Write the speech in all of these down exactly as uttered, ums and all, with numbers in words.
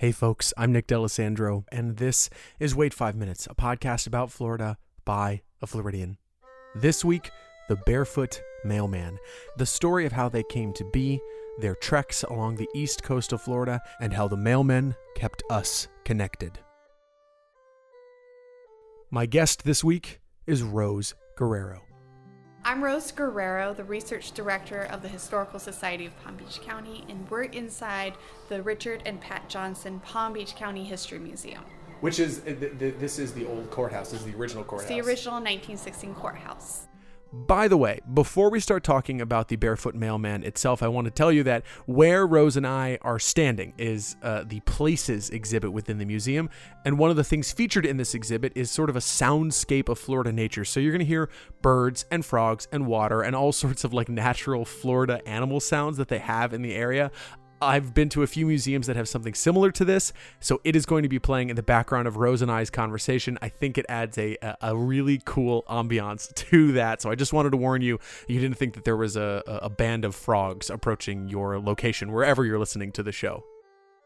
Hey folks, I'm Nick D'Alessandro, and this is Wait Five Minutes, a podcast about Florida by a Floridian. This week, the Barefoot Mailman, the story of how they came to be, their treks along the east coast of Florida, and how the mailmen kept us connected. My guest this week is Rose Guerrero. I'm Rose Guerrero, the Research Director of the Historical Society of Palm Beach County, and we're inside the Richard and Pat Johnson Palm Beach County History Museum. Which is, this is the old courthouse, this is the original courthouse. It's the original nineteen sixteen courthouse. By the way, before we start talking about the Barefoot Mailman itself, I want to tell you that where Rose and I are standing is uh, the Places exhibit within the museum, and one of the things featured in this exhibit is sort of a soundscape of Florida nature. So you're going to hear birds and frogs and water and all sorts of like natural Florida animal sounds that they have in the area. I've been to a few museums that have something similar to this, so it is going to be playing in the background of Rose and I's conversation. I think it adds a a really cool ambiance to that, so I just wanted to warn you, you didn't think that there was a, a band of frogs approaching your location, wherever you're listening to the show.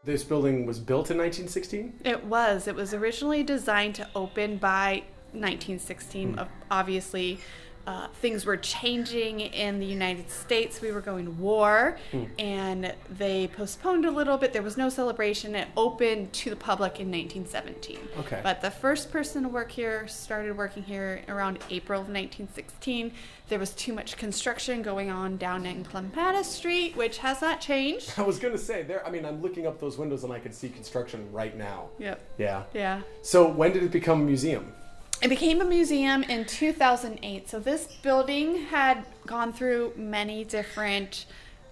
This building was built in nineteen sixteen? It was. It was originally designed to open by nineteen sixteen, mm. obviously. Uh, things were changing in the United States. We were going to war, mm. and they postponed a little bit. There was no celebration. It opened to the public in nineteen seventeen. Okay. But the first person to work here started working here around April of nineteen sixteen. There was too much construction going on down in Clematis Street, which has not changed. I was going to say, there. I mean, I'm looking up those windows, and I can see construction right now. Yep. Yeah. Yeah. So when did it become a museum? It became a museum in two thousand eight, so this building had gone through many different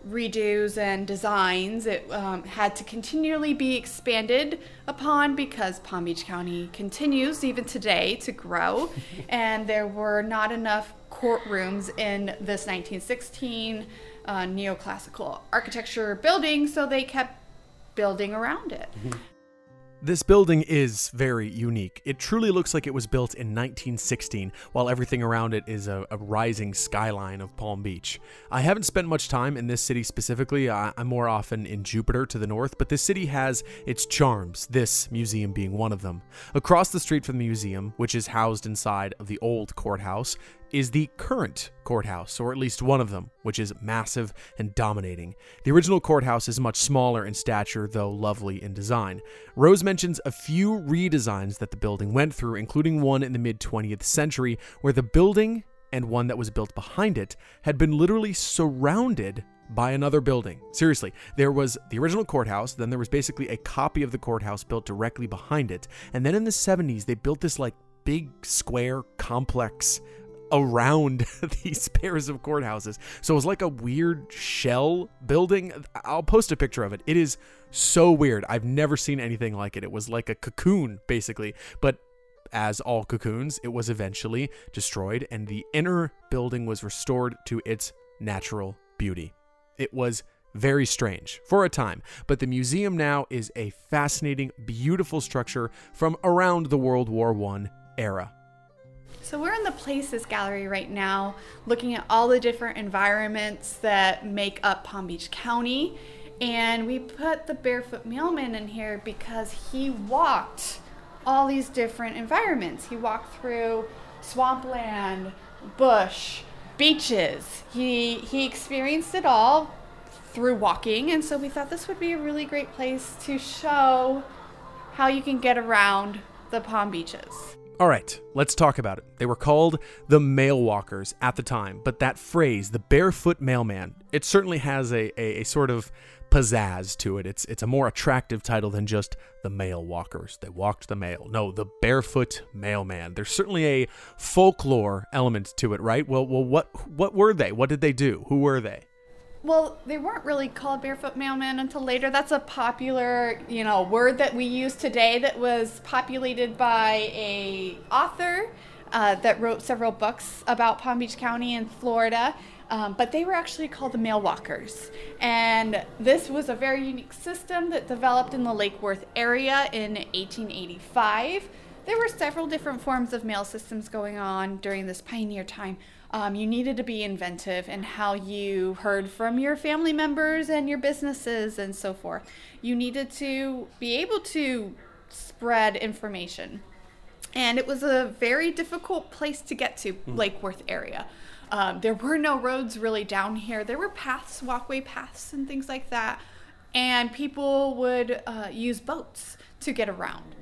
redos and designs. It um, had to continually be expanded upon because Palm Beach County continues, even today, to grow, and there were not enough courtrooms in this nineteen sixteen uh, neoclassical architecture building, so they kept building around it. This building is very unique. It truly looks like it was built in nineteen sixteen, while everything around it is a, a rising skyline of Palm Beach. I haven't spent much time in this city specifically. I, I'm more often in Jupiter to the north, but this city has its charms, this museum being one of them. Across the street from the museum, which is housed inside of the old courthouse, is the current courthouse, or at least one of them, which is massive and dominating. The original courthouse is much smaller in stature, though lovely in design. Rose mentions a few redesigns that the building went through, including one in the mid-twentieth century, where the building, and one that was built behind it, had been literally surrounded by another building. Seriously, there was the original courthouse, then there was basically a copy of the courthouse built directly behind it, and then in the seventies, they built this, like, big square complex around these pairs of courthouses. So it was like a weird shell building. I'll post a picture of it. It is so weird. I've never seen anything like it. It was like a cocoon, basically. But as all cocoons, it was eventually destroyed, and the inner building was restored to its natural beauty. It was very strange for a time, but the museum now is a fascinating, beautiful structure from around the World War One era. So we're in the Places Gallery right now, looking at all the different environments that make up Palm Beach County. And we put the Barefoot Mailman in here because he walked all these different environments. He walked through swampland, bush, beaches. He he experienced it all through walking. And so we thought this would be a really great place to show how you can get around the Palm Beaches. All right, let's talk about it. They were called the mail walkers at the time, but that phrase, the barefoot mailman, it certainly has a, a, a sort of pizzazz to it. It's it's a more attractive title than just the mail walkers. They walked the mail. No, the barefoot mailman. There's certainly a folklore element to it, right? Well, well, what what were they? What did they do? Who were they? Well, they weren't really called barefoot mailmen until later. That's a popular, you know, word that we use today that was populated by a author uh, that wrote several books about Palm Beach County in Florida. Um, but they were actually called the mail walkers. And this was a very unique system that developed in the Lake Worth area in eighteen eighty-five. There were several different forms of mail systems going on during this pioneer time. Um, you needed to be inventive in how you heard from your family members and your businesses and so forth. You needed to be able to spread information. And it was a very difficult place to get to, mm. Lake Worth area. Um, there were no roads really down here. There were paths, walkway paths and things like that. And people would uh, use boats to get around.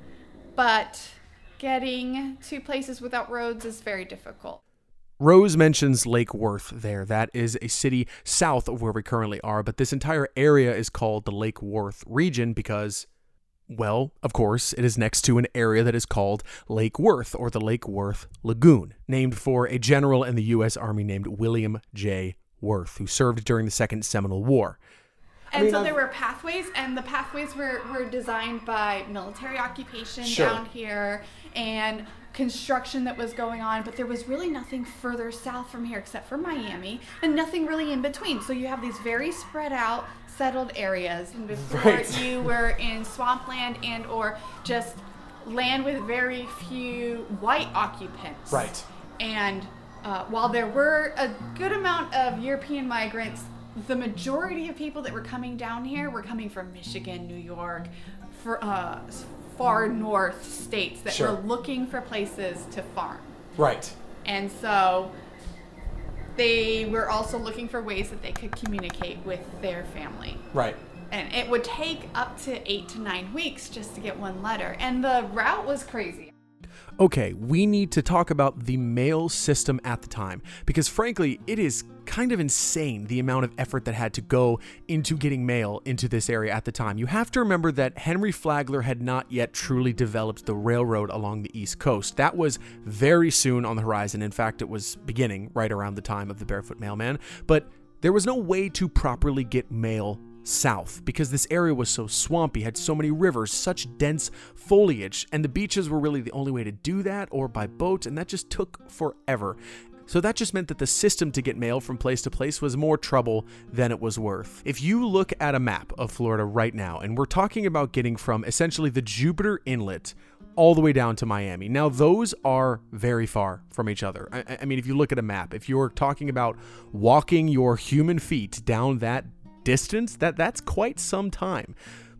But getting to places without roads is very difficult. Rose mentions Lake Worth there. That is a city south of where we currently are. But this entire area is called the Lake Worth region because, well, of course, it is next to an area that is called Lake Worth, or the Lake Worth Lagoon, named for a general in the U S Army named William J. Worth, who served during the Second Seminole War. And I mean, so I've... there were pathways, and the pathways were, were designed by military occupation sure. down here and construction that was going on, but there was really nothing further south from here except for Miami, and nothing really in between. So you have these very spread out, settled areas. And before right. you were in swampland and or just land with very few white occupants. Right. And uh, while there were a good amount of European migrants, the majority of people that were coming down here were coming from Michigan, New York, for, uh, far north states that sure. were looking for places to farm. Right. And so they were also looking for ways that they could communicate with their family. Right. And it would take up to eight to nine weeks just to get one letter. And the route was crazy. Okay, we need to talk about the mail system at the time, because frankly, it is kind of insane the amount of effort that had to go into getting mail into this area at the time. You have to remember that Henry Flagler had not yet truly developed the railroad along the East Coast. That was very soon on the horizon. In fact, it was beginning right around the time of the Barefoot Mailman, but there was no way to properly get mail south because this area was so swampy, had so many rivers, such dense foliage, and the beaches were really the only way to do that, or by boat, and that just took forever. So that just meant that the system to get mail from place to place was more trouble than it was worth. If you look at a map of Florida right now, and we're talking about getting from essentially the Jupiter Inlet all the way down to Miami. Now, those are very far from each other. I, I mean, if you look at a map, if you're talking about walking your human feet down that distance, that that's quite some time.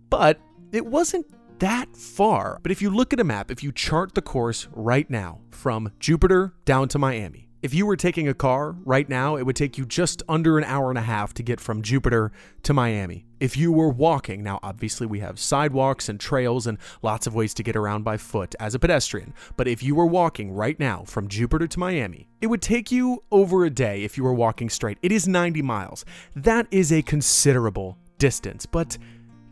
But it wasn't that far. But if you look at a map, if you chart the course right now from Jupiter down to Miami, if you were taking a car right now, it would take you just under an hour and a half to get from Jupiter to Miami. If you were walking, now obviously we have sidewalks and trails and lots of ways to get around by foot as a pedestrian, but if you were walking right now from Jupiter to Miami, it would take you over a day if you were walking straight. It is ninety miles. That is a considerable distance, but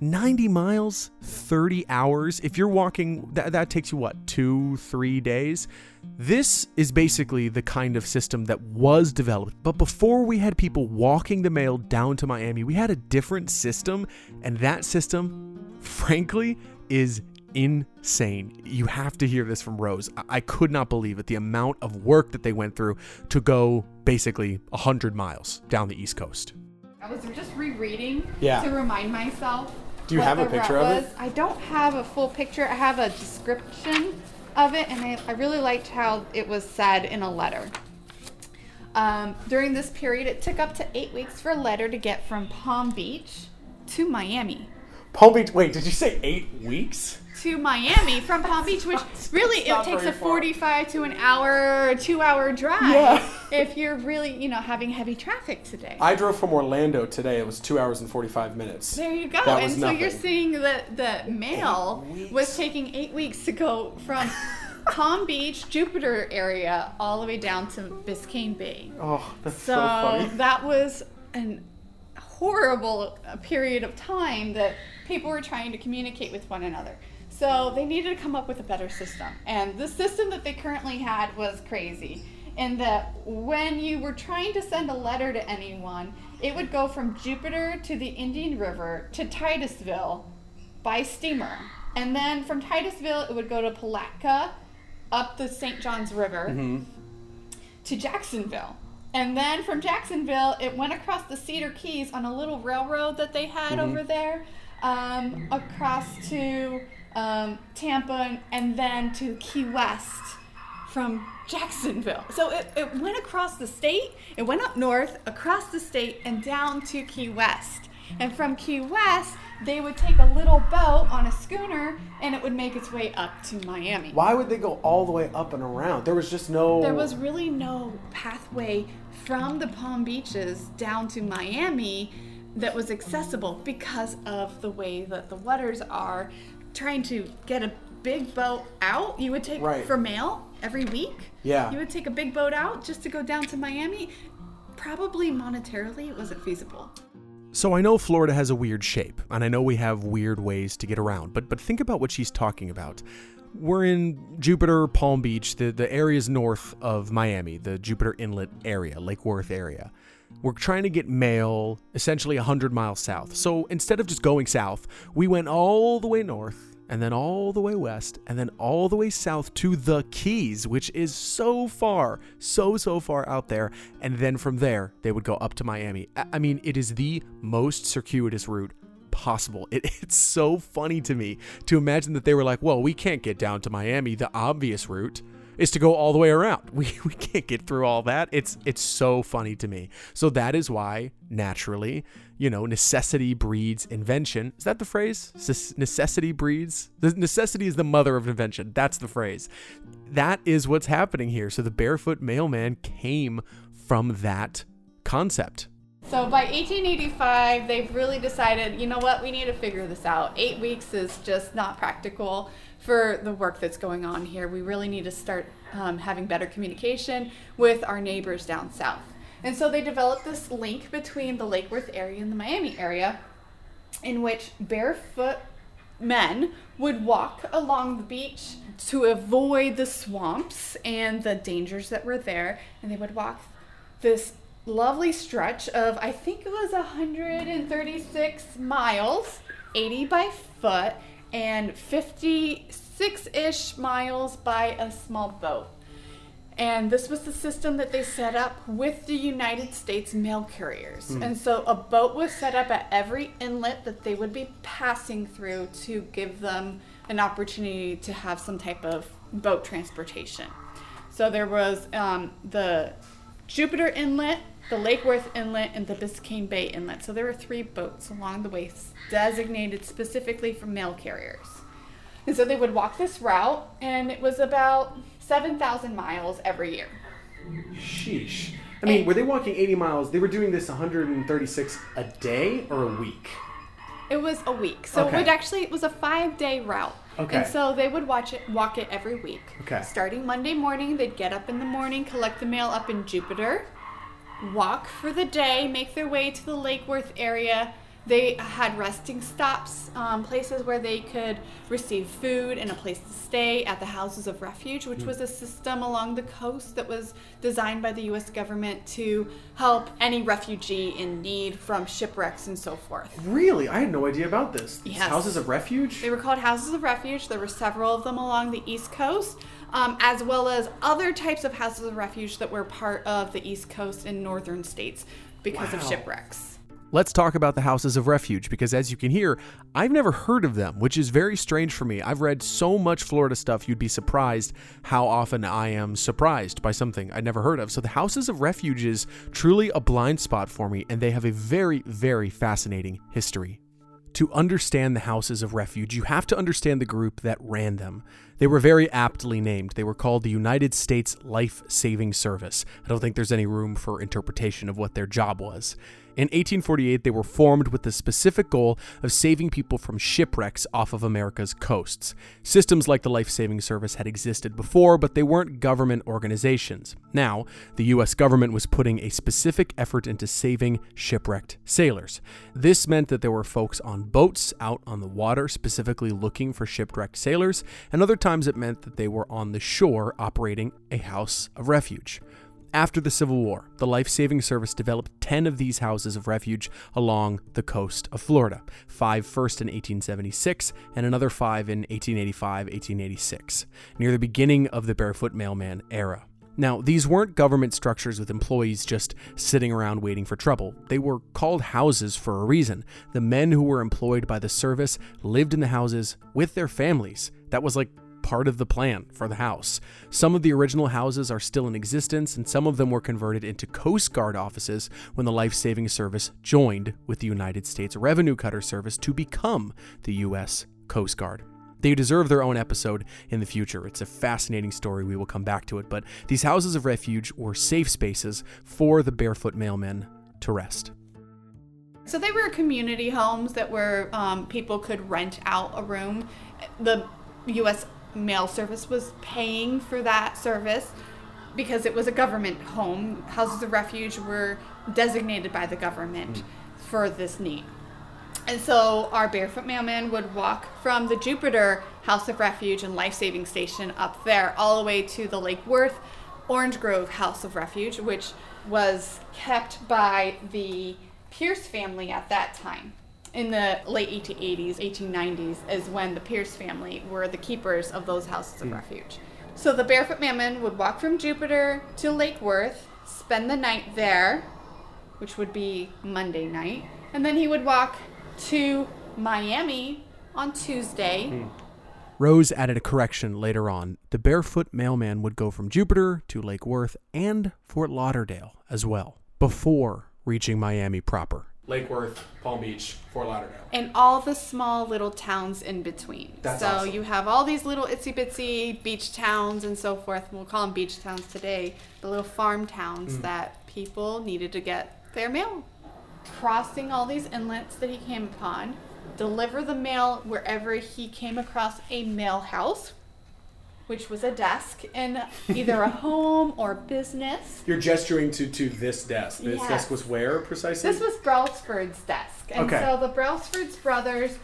ninety miles, thirty hours, if you're walking, that, that takes you what, two, three days? This is basically the kind of system that was developed, but before we had people walking the mail down to Miami, we had a different system, and that system, frankly, is insane. You have to hear this from Rose. I could not believe it, the amount of work that they went through to go basically one hundred miles down the East Coast. I was just rereading yeah. to remind myself. Do you have a picture of it? I don't have a full picture. I have a description of it, and I, I really liked how it was said in a letter. Um, during this period, it took up to eight weeks for a letter to get from Palm Beach to Miami. Palm Beach, wait, did you say eight weeks? To Miami from Palm Beach, which really it takes a forty-five to an hour, two-hour drive yeah. if you're really, you know, having heavy traffic today. I drove from Orlando today. It was two hours and forty-five minutes. There you go. That and so nothing. You're seeing that the mail was taking eight weeks to go from Palm Beach, Jupiter area, all the way down to Biscayne Bay. Oh, that's so, so funny. So that was an horrible period of time that people were trying to communicate with one another. So they needed to come up with a better system. And the system that they currently had was crazy in that when you were trying to send a letter to anyone, it would go from Jupiter to the Indian River to Titusville by steamer. And then from Titusville, it would go to Palatka, up the Saint John's River, mm-hmm. to Jacksonville. And then from Jacksonville, it went across the Cedar Keys on a little railroad that they had mm-hmm. over there, um, across to um, Tampa, and then to Key West from Jacksonville. So it, it went across the state, it went up north, across the state, and down to Key West. And from Key West, they would take a little boat on a schooner, and it would make its way up to Miami. Why would they go all the way up and around? There was just no... There was really no pathway from the Palm Beaches down to Miami that was accessible because of the way that the waters are. Trying to get a big boat out, you would take, right. for mail every week, yeah. you would take a big boat out just to go down to Miami. Probably monetarily, it wasn't feasible. So I know Florida has a weird shape, and I know we have weird ways to get around, but but think about what she's talking about. We're in Jupiter, Palm Beach, the, the areas north of Miami, the Jupiter Inlet area, Lake Worth area. We're trying to get mail essentially one hundred miles south. So instead of just going south, we went all the way north, and then all the way west, and then all the way south to the Keys, which is so far, so, so far out there. And then from there, they would go up to Miami. I mean, it is the most circuitous route possible. It, it's so funny to me to imagine that they were like, well, we can't get down to Miami. The obvious route is to go all the way around. We we can't get through all that. It's it's so funny to me. So that is why, naturally, you know, necessity breeds invention. Is that the phrase? S- necessity breeds? The necessity is the mother of invention. That's the phrase. That is what's happening here. So the barefoot mailman came from that concept. So by eighteen eighty-five, they've really decided, you know what, we need to figure this out. Eight weeks is just not practical for the work that's going on here. We really need to start um, having better communication with our neighbors down south. And so they developed this link between the Lake Worth area and the Miami area, in which barefoot men would walk along the beach to avoid the swamps and the dangers that were there. And they would walk this lovely stretch of, I think it was one hundred thirty-six miles, eighty by foot, and fifty-six-ish miles by a small boat. And this was the system that they set up with the United States mail carriers. Mm. And so a boat was set up at every inlet that they would be passing through to give them an opportunity to have some type of boat transportation. So there was um, the Jupiter Inlet, the Lake Worth Inlet, and the Biscayne Bay Inlet. So there were three boats along the way designated specifically for mail carriers. And so they would walk this route, and it was about seven thousand miles every year. Sheesh. I mean, and, were they walking eighty miles? They were doing this one hundred thirty-six a day or a week? It was a week. So okay. it would actually, it was a five-day route. Okay. And so they would watch it, walk it every week. Okay. Starting Monday morning, they'd get up in the morning, collect the mail up in Jupiter, walk for the day, make their way to the Lake Worth area. They had resting stops, um, places where they could receive food and a place to stay at the houses of refuge, which mm. was a system along the coast that was designed by the U S government to help any refugee in need from shipwrecks and so forth. Really? I had no idea about this. Yes. Houses of refuge? They were called houses of refuge. There were several of them along the East Coast, um, as well as other types of houses of refuge that were part of the East Coast and northern states because wow. of shipwrecks. Let's talk about the houses of refuge, because as you can hear, I've never heard of them, which is very strange for me. I've read so much Florida stuff, you'd be surprised how often I am surprised by something I never heard of. So the houses of refuge is truly a blind spot for me, and they have a very, very fascinating history. To understand the houses of refuge, you have to understand the group that ran them. They were very aptly named. They were called the United States Life Saving Service. I don't think there's any room for interpretation of what their job was. In eighteen forty-eight, they were formed with the specific goal of saving people from shipwrecks off of America's coasts. Systems like the Life Saving Service had existed before, but they weren't government organizations. Now, the U S government was putting a specific effort into saving shipwrecked sailors. This meant that there were folks on boats out on the water specifically looking for shipwrecked sailors, and other times it meant that they were on the shore operating a house of refuge. After the Civil War, the Life Saving Service developed ten of these houses of refuge along the coast of Florida, five first in eighteen seventy-six and another five in eighteen eighty-five, eighteen eighty-six, near the beginning of the barefoot mailman era. Now, these weren't government structures with employees just sitting around waiting for trouble. They were called houses for a reason. The men who were employed by the service lived in the houses with their families. That was like part of the plan for the house. Some of the original houses are still in existence, and some of them were converted into Coast Guard offices when the Life Saving Service joined with the United States Revenue Cutter Service to become the U S Coast Guard. They deserve their own episode in the future. It's a fascinating story. We will come back to it. But these houses of refuge were safe spaces for the barefoot mailmen to rest. So they were community homes that were um, people could rent out a room. The U S Mail Service was paying for that service because it was a government home. Houses of refuge were designated by the government mm. for this need. And so our barefoot mailman would walk from the Jupiter House of Refuge and Life Saving Station up there all the way to the Lake Worth Orange Grove House of Refuge, which was kept by the Pierce family at that time. In the late eighteen eighties, eighteen nineties is when the Pierce family were the keepers of those houses of mm. refuge. So the barefoot mailman would walk from Jupiter to Lake Worth, spend the night there, which would be Monday night, and then he would walk to Miami on Tuesday. Mm. Rose added a correction later on. The barefoot mailman would go from Jupiter to Lake Worth and Fort Lauderdale as well, before reaching Miami proper. Lake Worth, Palm Beach, Fort Lauderdale. And all the small little towns in between. That's so awesome. You have all these little itsy-bitsy beach towns and so forth. We'll call them beach towns today. The little farm towns mm. that people needed to get their mail. Crossing all these inlets that he came upon, deliver the mail wherever he came across a mail house, which was a desk in either a home or business. You're gesturing to, to this desk. This yes. desk was where precisely? This was Brelsford's desk. And okay. so the Brelsford's brothers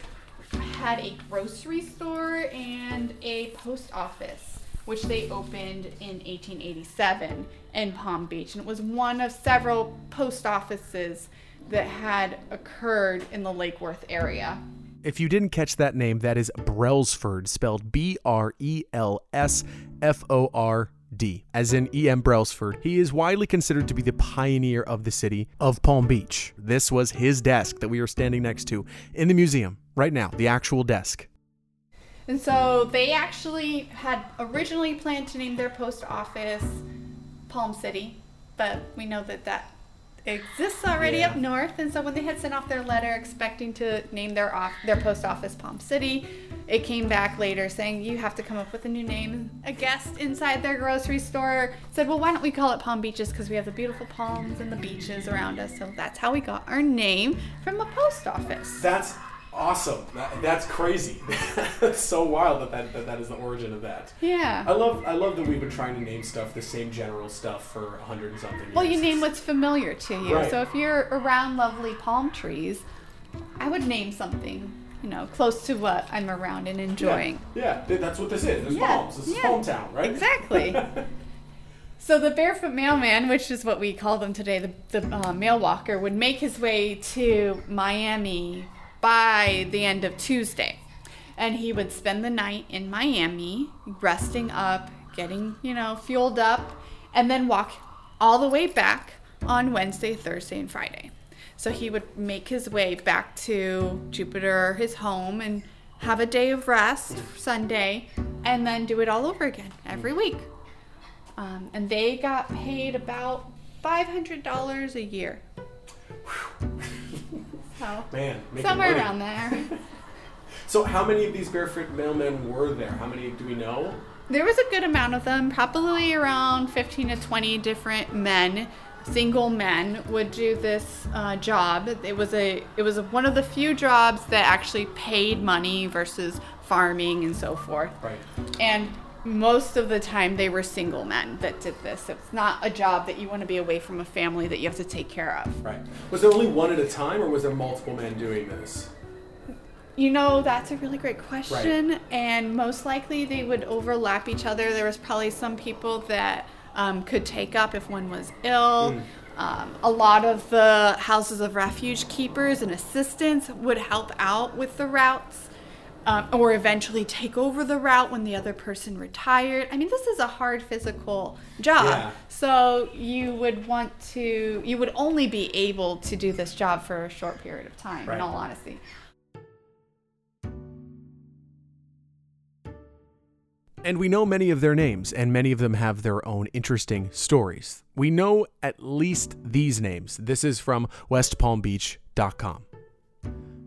had a grocery store and a post office, which they opened in eighteen eighty-seven in Palm Beach. And it was one of several post offices that had occurred in the Lake Worth area. If you didn't catch that name, that is Brelsford, spelled B R E L S F O R D, as in E M Brelsford. He is widely considered to be the pioneer of the city of Palm Beach. This was his desk that we are standing next to in the museum right now, the actual desk. And so they actually had originally planned to name their post office Palm City, but we know that that exists already yeah. up north, and so when they had sent off their letter expecting to name their off their post office Palm City, it came back later saying you have to come up with a new name. A guest inside their grocery store said, well, why don't we call it Palm Beaches, because we have the beautiful palms and the beaches around us. So that's how we got our name, from a post office. That's awesome. That, that's crazy. That's so wild that that, that that is the origin of that. Yeah. I love I love that we've been trying to name stuff, the same general stuff, for a hundred and something years. Well, you name what's familiar to you. Right. So if you're around lovely palm trees, I would name something, you know, close to what I'm around and enjoying. Yeah, yeah. That's what this is. There's yeah. palms. This is yeah. hometown, right? Exactly. So the barefoot mailman, which is what we call them today, the, the uh, mail walker, would make his way to Miami by the end of Tuesday, and he would spend the night in Miami, resting up, getting, you know, fueled up, and then walk all the way back on Wednesday, Thursday, and Friday. So he would make his way back to Jupiter, his home, and have a day of rest Sunday, and then do it all over again every week. Um, and they got paid about five hundred dollars a year. Oh. Man, somewhere money. Around there. So how many of these barefoot mailmen were there? How many do we know? There was a good amount of them. Probably around fifteen to twenty different men, single men, would do this uh, job. It was a it was a, one of the few jobs that actually paid money versus farming and so forth. Right. And most of the time they were single men that did this. It's not a job that you want to be away from a family that you have to take care of. Right. Was there only one at a time, or was there multiple men doing this? You know, that's a really great question. Right. And most likely they would overlap each other. There was probably some people that um, could take up if one was ill. Mm. Um, a lot of the houses of refuge keepers and assistants would help out with the routes. um, or eventually take over the route when the other person retired. I mean, this is a hard physical job. Yeah. So you would want to, you would only be able to do this job for a short period of time, right. in all honesty. And we know many of their names, and many of them have their own interesting stories. We know at least these names. This is from west palm beach dot com.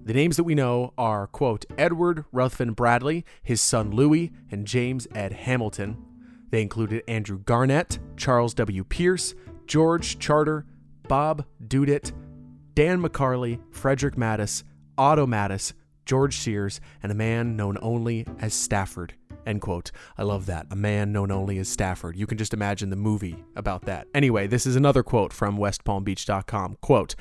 The names that we know are, quote, Edward Ruthven Bradley, his son Louis, and James Ed Hamilton. They included Andrew Garnett, Charles W. Pierce, George Charter, Bob Dudit, Dan McCarley, Frederick Mattis, Otto Mattis, George Sears, and a man known only as Stafford. End quote. I love that. A man known only as Stafford. You can just imagine the movie about that. Anyway, this is another quote from west palm beach dot com. Quote,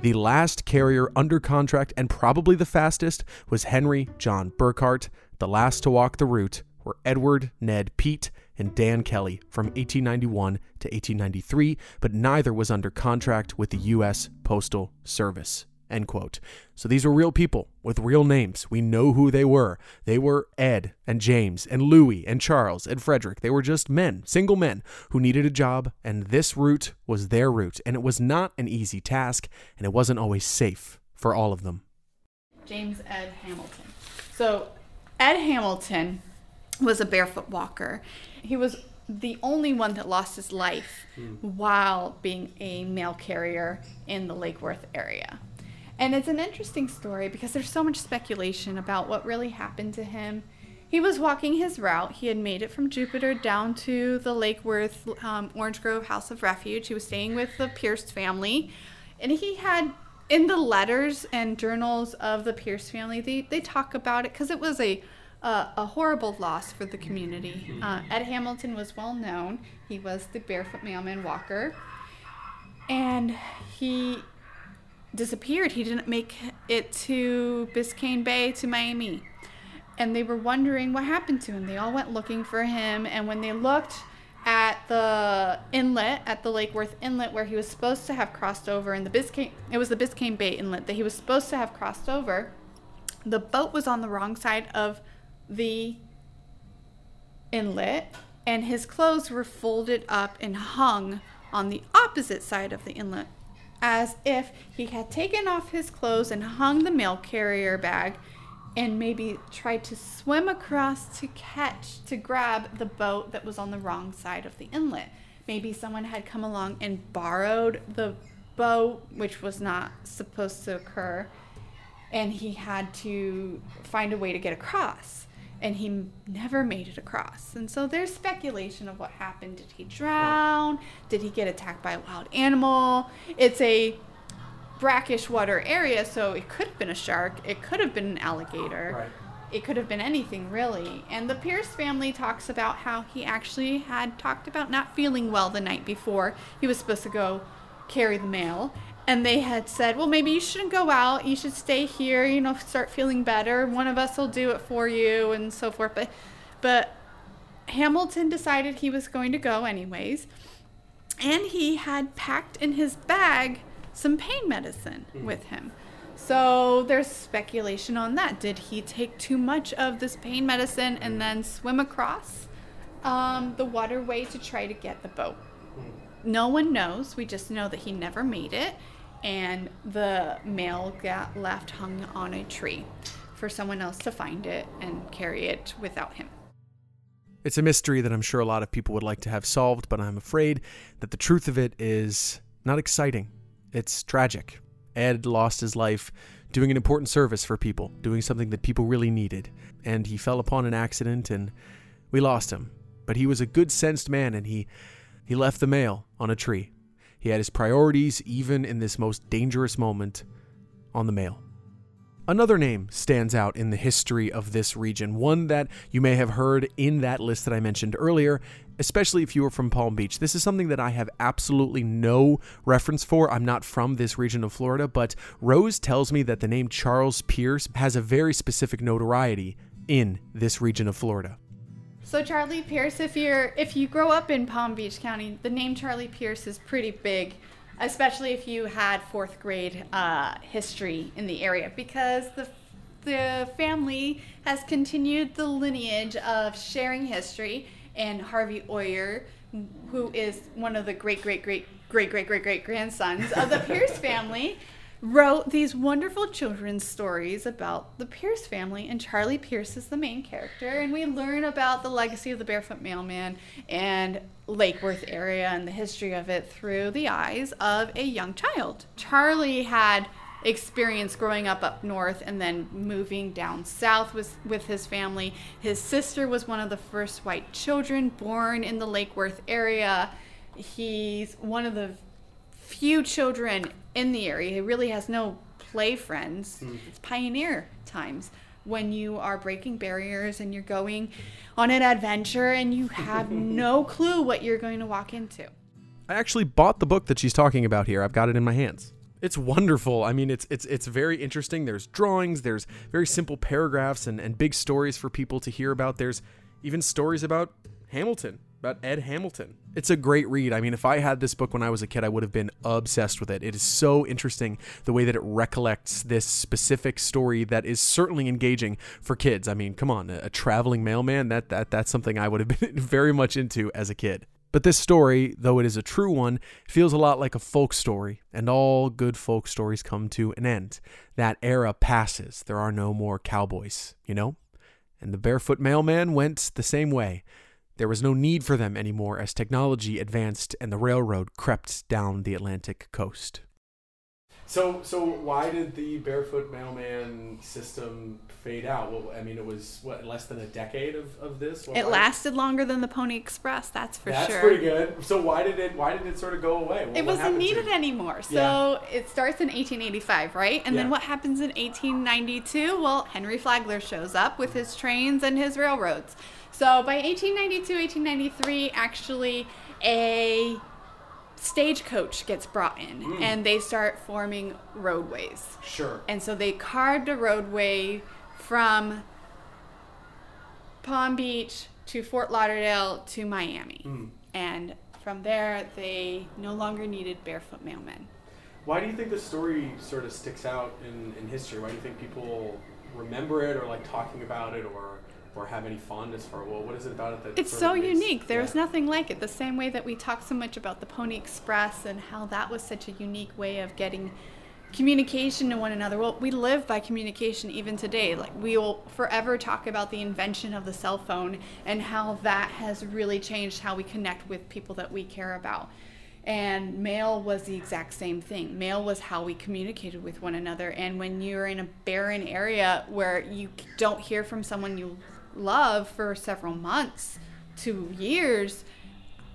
the last carrier under contract and probably the fastest was Henry John Burkhart. The last to walk the route were Edward, Ned, Pete, and Dan Kelly from eighteen ninety-one to eighteen ninety-three, but neither was under contract with the U S Postal Service. End quote. So these were real people with real names. We know who they were. They were Ed and James and Louis and Charles and Frederick. They were just men, single men, who needed a job, and this route was their route. And it was not an easy task, and it wasn't always safe for all of them. James Ed Hamilton. So Ed Hamilton was a barefoot walker. He was the only one that lost his life mm. while being a mail carrier in the Lake Worth area. And it's an interesting story because there's so much speculation about what really happened to him. He was walking his route. He had made it from Jupiter down to the Lake Worth um, Orange Grove House of Refuge. He was staying with the Pierce family. And he had, in the letters and journals of the Pierce family, they, they talk about it because it was a, a, a horrible loss for the community. Uh, Ed Hamilton was well known. He was the barefoot mailman walker. And he disappeared. He didn't make it to Biscayne Bay, to Miami. And they were wondering what happened to him. They all went looking for him. And when they looked at the inlet, at the Lake Worth Inlet, where he was supposed to have crossed over, and the Biscayne, it was the Biscayne Bay Inlet that he was supposed to have crossed over, the boat was on the wrong side of the inlet, and his clothes were folded up and hung on the opposite side of the inlet, as if he had taken off his clothes and hung the mail carrier bag and maybe tried to swim across to catch, to grab the boat that was on the wrong side of the inlet. Maybe someone had come along and borrowed the boat, which was not supposed to occur, and he had to find a way to get across, and he never made it across. And so there's speculation of what happened. Did he drown? Did he get attacked by a wild animal? It's a brackish water area, so it could have been a shark. It could have been an alligator. Right. It could have been anything, really. And the Pierce family talks about how he actually had talked about not feeling well the night before. He was supposed to go carry the mail. And they had said, well, maybe you shouldn't go out. You should stay here, you know, start feeling better. One of us will do it for you and so forth. But, but Hamilton decided he was going to go anyways. And he had packed in his bag some pain medicine mm-hmm. with him. So there's speculation on that. Did he take too much of this pain medicine and then swim across um, the waterway to try to get the boat? No one knows. We just know that he never made it. And the mail got left hung on a tree for someone else to find it and carry it without him. It's a mystery that I'm sure a lot of people would like to have solved, but I'm afraid that the truth of it is not exciting. It's tragic. Ed lost his life doing an important service for people, doing something that people really needed. And he fell upon an accident and we lost him. But he was a good-sensed man, and he he left the mail on a tree. He had his priorities, even in this most dangerous moment, on the mail. Another name stands out in the history of this region, one that you may have heard in that list that I mentioned earlier, especially if you were from Palm Beach. This is something that I have absolutely no reference for. I'm not from this region of Florida, but Rose tells me that the name Charles Pierce has a very specific notoriety in this region of Florida. So Charlie Pierce, if you're if you grow up in Palm Beach County, the name Charlie Pierce is pretty big, especially if you had fourth grade uh, history in the area, because the the family has continued the lineage of sharing history, and Harvey Oyer, who is one of the great, great, great, great, great, great, great grandsons of the Pierce family, wrote these wonderful children's stories about the Pierce family, and Charlie Pierce is the main character, and we learn about the legacy of the Barefoot Mailman and Lake Worth area and the history of it through the eyes of a young child. Charlie had experience growing up up north and then moving down south with, with his family. His sister was one of the first white children born in the Lake Worth area. He's one of the few children in the area. He really has no play friends. Mm. It's pioneer times when you are breaking barriers and you're going on an adventure and you have no clue what you're going to walk into. I actually bought the book that she's talking about here. I've got it in my hands. It's wonderful. I mean, it's it's it's very interesting. There's drawings, there's very simple paragraphs and, and big stories for people to hear about. There's even stories about Hamilton, about Ed Hamilton. It's a great read. I mean, if I had this book when I was a kid, I would have been obsessed with it. It is so interesting the way that it recollects this specific story that is certainly engaging for kids. I mean, come on, a, a traveling mailman, that that that's something I would have been very much into as a kid. But this story, though it is a true one, feels a lot like a folk story, and all good folk stories come to an end. That era passes. There are no more cowboys, you know? And the Barefoot Mailman went the same way. There was no need for them anymore as technology advanced and the railroad crept down the Atlantic coast. So, so why did the Barefoot Mailman system fade out? Well, I mean, it was, what, less than a decade of, of this? Well, it lasted longer than the Pony Express, that's for that's sure. That's pretty good. So why did it Why did it sort of go away? What, it wasn't needed anymore. So yeah. It starts in eighteen eighty-five, right? And yeah. Then what happens in eighteen ninety-two? Well, Henry Flagler shows up with his trains and his railroads. So by eighteen ninety-two, eighteen ninety-three, actually a... stagecoach gets brought in, mm. and they start forming roadways. Sure. And so they carved a roadway from Palm Beach to Fort Lauderdale to Miami. Mm. And from there, they no longer needed barefoot mailmen. Why do you think the story sort of sticks out in, in history? Why do you think people remember it or like talking about it or... or have any fondness for it? Well, what is it about it that it's so unique? There's yeah. nothing like it. The same way that we talk so much about the Pony Express and how that was such a unique way of getting communication to one another. Well, we live by communication even today. Like, we will forever talk about the invention of the cell phone and how that has really changed how we connect with people that we care about. And mail was the exact same thing. Mail was how we communicated with one another. And when you're in a barren area where you don't hear from someone you love for several months to years,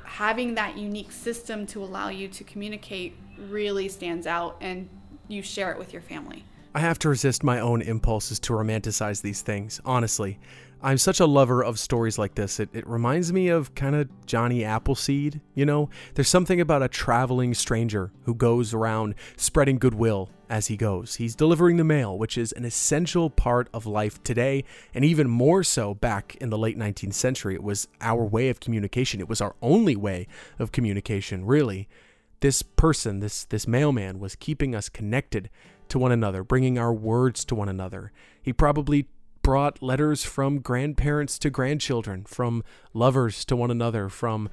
having that unique system to allow you to communicate really stands out, and you share it with your family. I have to resist my own impulses to romanticize these things, honestly. I'm such a lover of stories like this. It, it reminds me of kind of Johnny Appleseed, you know? There's something about a traveling stranger who goes around spreading goodwill as he goes. He's delivering the mail, which is an essential part of life today, and even more so back in the late nineteenth century. It was our way of communication. It was our only way of communication, really. This person, this, this mailman, was keeping us connected to one another, bringing our words to one another. He probably brought letters from grandparents to grandchildren, from lovers to one another, from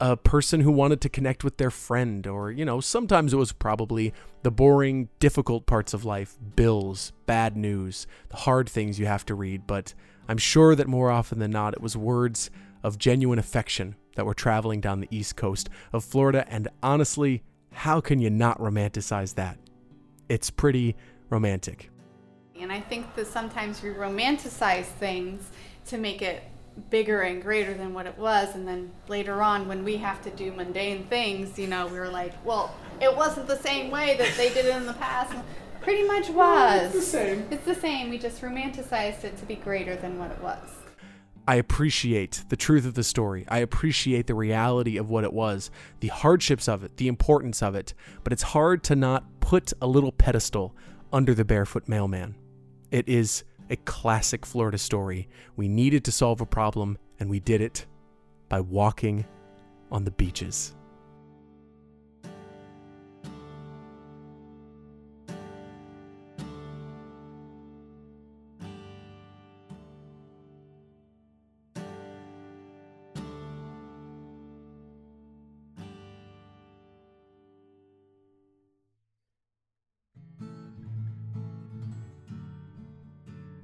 a person who wanted to connect with their friend, or, you know, sometimes it was probably the boring, difficult parts of life, bills, bad news, the hard things you have to read, but I'm sure that more often than not, it was words of genuine affection that were traveling down the east coast of Florida, and honestly, how can you not romanticize that? It's pretty romantic. And I think that sometimes we romanticize things to make it bigger and greater than what it was. And then later on, when we have to do mundane things, you know, we were like, well, it wasn't the same way that they did it in the past. Pretty much was. It's the same. It's the same. We just romanticized it to be greater than what it was. I appreciate the truth of the story. I appreciate the reality of what it was, the hardships of it, the importance of it. But it's hard to not put a little pedestal under the Barefoot Mailman. It is a classic Florida story. We needed to solve a problem, and we did it by walking on the beaches.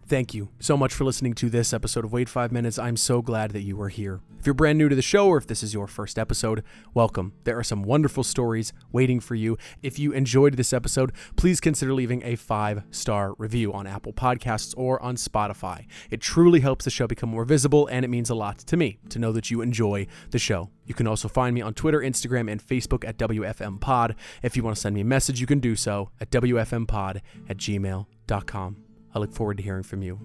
Thank you so much for listening to this episode of Wait Five Minutes. I'm so glad that you were here. If you're brand new to the show or if this is your first episode, welcome. There are some wonderful stories waiting for you. If you enjoyed this episode, please consider leaving a five-star review on Apple Podcasts or on Spotify. It truly helps the show become more visible, and it means a lot to me to know that you enjoy the show. You can also find me on Twitter, Instagram, and Facebook at W F M Pod. If you want to send me a message, you can do so at W F M pod at gmail dot com. I look forward to hearing from you.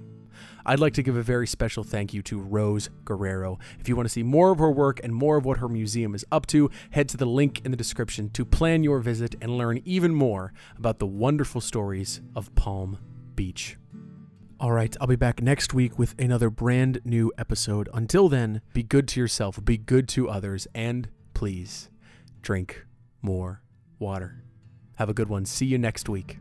I'd like to give a very special thank you to Rose Guerrero. If you want to see more of her work and more of what her museum is up to, head to the link in the description to plan your visit and learn even more about the wonderful stories of Palm Beach. All right, I'll be back next week with another brand new episode. Until then, be good to yourself, be good to others, and please drink more water. Have a good one. See you next week.